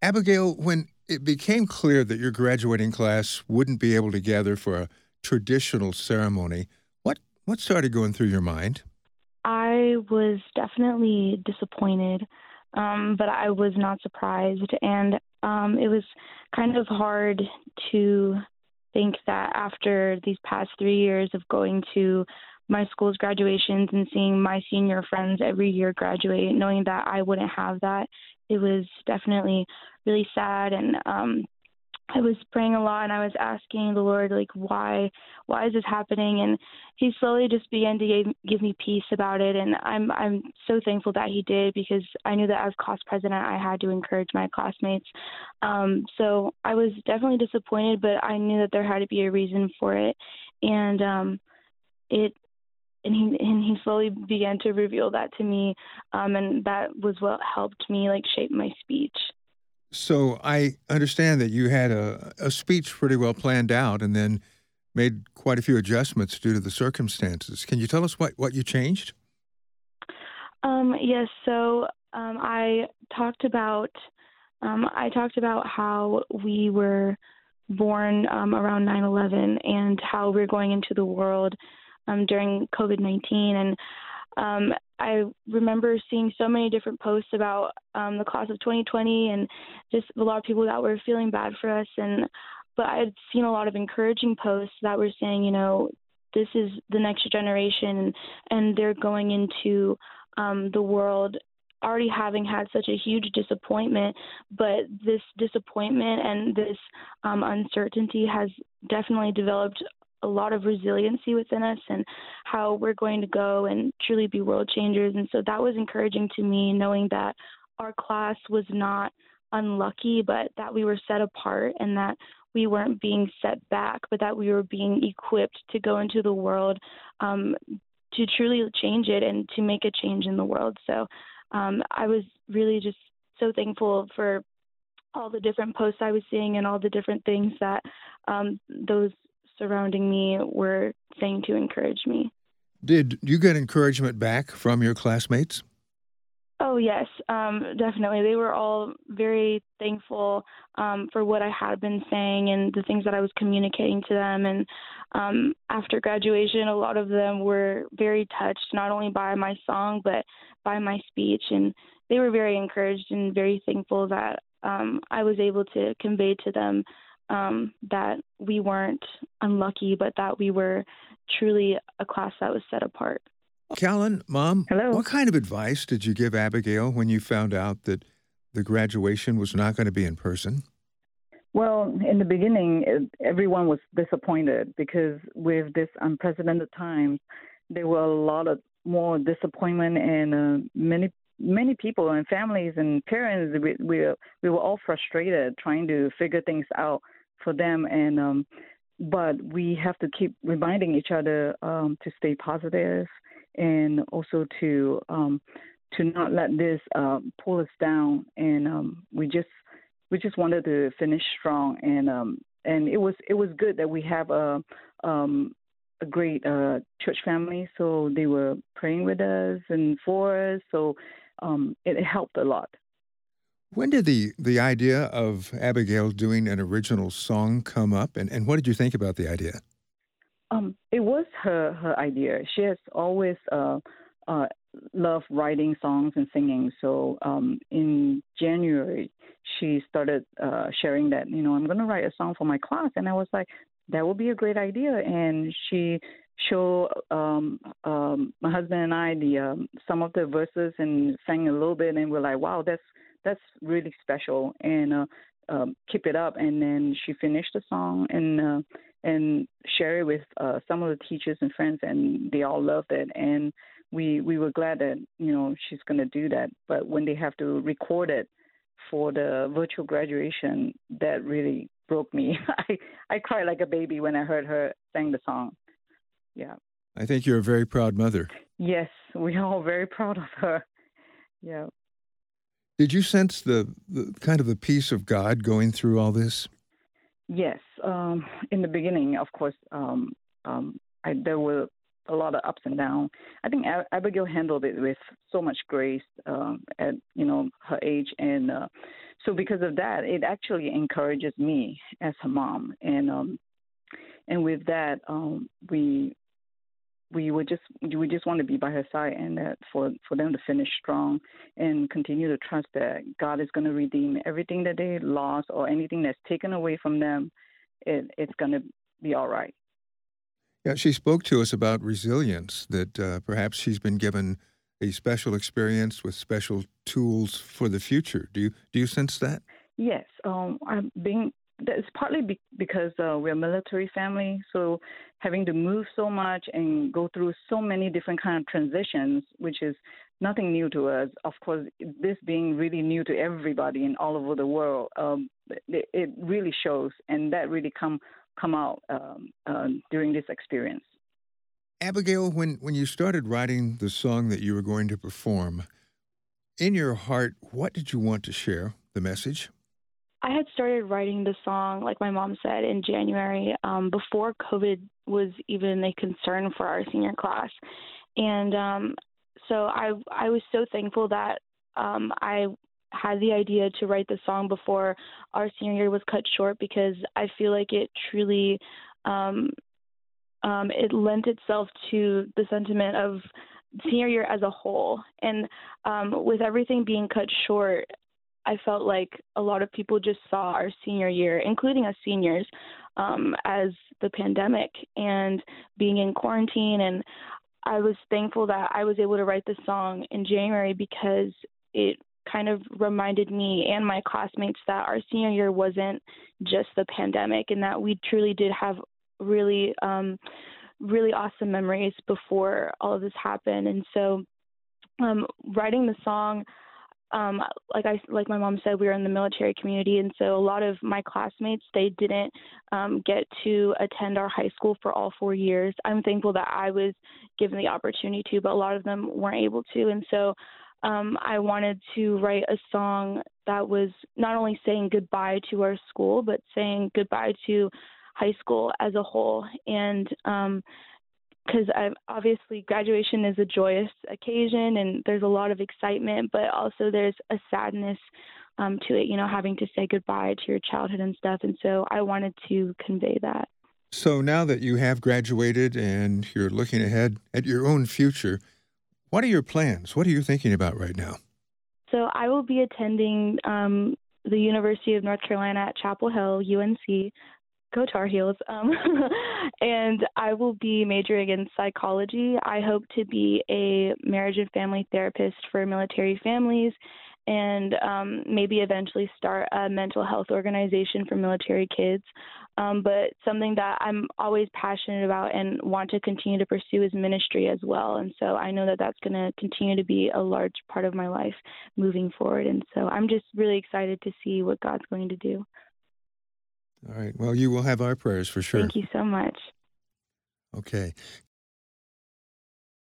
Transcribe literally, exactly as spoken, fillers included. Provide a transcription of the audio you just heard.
Abigail, when it became clear that your graduating class wouldn't be able to gather for a traditional ceremony, what what started going through your mind? I was definitely disappointed, um, but I was not surprised. And um, it was kind of hard to think that after these past three years of going to my school's graduations and seeing my senior friends every year graduate, knowing that I wouldn't have that, it was definitely really sad. And um, I was praying a lot, and I was asking the Lord, like, why, why is this happening? And he slowly just began to give, give me peace about it. And I'm, I'm so thankful that he did, because I knew that as class president, I had to encourage my classmates. Um, so I was definitely disappointed, but I knew that there had to be a reason for it. And um, it, And he and he slowly began to reveal that to me, um, and that was what helped me like shape my speech. So I understand that you had a, a speech pretty well planned out, and then made quite a few adjustments due to the circumstances. Can you tell us what, what you changed? Um, yes. So um, I talked about um, I talked about how we were born um, around nine eleven and how we're going into the world Um, during covid nineteen. And um, I remember seeing so many different posts about um, the class of twenty twenty and just a lot of people that were feeling bad for us. And but I had seen a lot of encouraging posts that were saying, you know, this is the next generation, and, and they're going into um, the world already having had such a huge disappointment, but this disappointment and this um, uncertainty has definitely developed a lot of resiliency within us, and how we're going to go and truly be world changers. And so that was encouraging to me, knowing that our class was not unlucky, but that we were set apart, and that we weren't being set back, but that we were being equipped to go into the world um, to truly change it and to make a change in the world. So um, I was really just so thankful for all the different posts I was seeing and all the different things that um, those surrounding me were saying to encourage me. Did you get encouragement back from your classmates? Oh, yes, um, definitely. They were all very thankful um, for what I had been saying and the things that I was communicating to them. And um, after graduation, a lot of them were very touched, not only by my song, but by my speech. And they were very encouraged and very thankful that um, I was able to convey to them Um, that we weren't unlucky, but that we were truly a class that was set apart. Callen, Mom, hello. What kind of advice did you give Abigail when you found out that the graduation was not going to be in person? Well, in the beginning, everyone was disappointed, because with this unprecedented time, there were a lot of more disappointment, and uh, many Many people and families and parents, we, we we were all frustrated trying to figure things out for them. And um, but we have to keep reminding each other um, to stay positive, and also to um, to not let this uh, pull us down. And um, we just we just wanted to finish strong. And um, and it was it was good that we have a um, a great uh, church family, so they were praying with us and for us. So. Um, it helped a lot. When did the, the idea of Abigail doing an original song come up, and, and what did you think about the idea? Um, it was her, her idea. She has always uh, uh, loved writing songs and singing. So um, in January, she started uh, sharing that, you know, I'm going to write a song for my class. And I was like, that would be a great idea. And she showed um, um, my husband and I the um, some of the verses and sang a little bit, and we're like, wow, that's that's really special, and uh, um, keep it up. And then she finished the song and uh, and shared it with uh, some of the teachers and friends, and they all loved it. And we we were glad that, you know, she's going to do that. But when they have to record it for the virtual graduation, that really broke me. I, I cried like a baby when I heard her sing the song. Yeah. I think you're a very proud mother. Yes, we're all very proud of her. Yeah. Did you sense the, the kind of the peace of God going through all this? Yes. Um, in the beginning, of course, um, um, I, there were a lot of ups and downs. I think Ab- Abigail handled it with so much grace um, at, you know, her age, and uh, So because of that, it actually encourages me as a mom. And um, and with that, um, we we would just we just want to be by her side, and that for, for them to finish strong and continue to trust that God is going to redeem everything that they lost or anything that's taken away from them. It, it's going to be all right. Yeah, she spoke to us about resilience, that uh, perhaps she's been given a special experience with special tools for the future. Do you do you sense that? Yes, um, I'm being. It's partly be- because uh, we're a military family, so having to move so much and go through so many different kind of transitions, which is nothing new to us. Of course, this being really new to everybody and all over the world, um, it, it really shows, and that really come come out um, uh, during this experience. Abigail, when, when you started writing the song that you were going to perform, in your heart, what did you want to share, the message? I had started writing the song, like my mom said, in January, um, before COVID was even a concern for our senior class. And um, so I I was so thankful that um, I had the idea to write the song before our senior year was cut short, because I feel like it truly um, um, it lent itself to the sentiment of senior year as a whole. And um, with everything being cut short, I felt like a lot of people just saw our senior year, including us seniors, um, as the pandemic and being in quarantine. And I was thankful that I was able to write this song in January, because it kind of reminded me and my classmates that our senior year wasn't just the pandemic, and that we truly did have really, um, really awesome memories before all of this happened. And so um, writing the song, Um, like I, like my mom said, we were in the military community, and so a lot of my classmates, they didn't um, get to attend our high school for all four years. I'm thankful that I was given the opportunity to, but a lot of them weren't able to. And so um, I wanted to write a song that was not only saying goodbye to our school, but saying goodbye to high school as a whole. And um because obviously graduation is a joyous occasion and there's a lot of excitement, but also there's a sadness um, to it, you know, having to say goodbye to your childhood and stuff. And so I wanted to convey that. So now that you have graduated and you're looking ahead at your own future, what are your plans? What are you thinking about right now? So I will be attending um, the University of North Carolina at Chapel Hill, U N C, Go Tar Heels. Um, and I will be majoring in psychology. I hope to be a marriage and family therapist for military families, and um, maybe eventually start a mental health organization for military kids. Um, but something that I'm always passionate about and want to continue to pursue is ministry as well. And so I know that that's going to continue to be a large part of my life moving forward. And so I'm just really excited to see what God's going to do. All right. Well, you will have our prayers for sure. Thank you so much. Okay.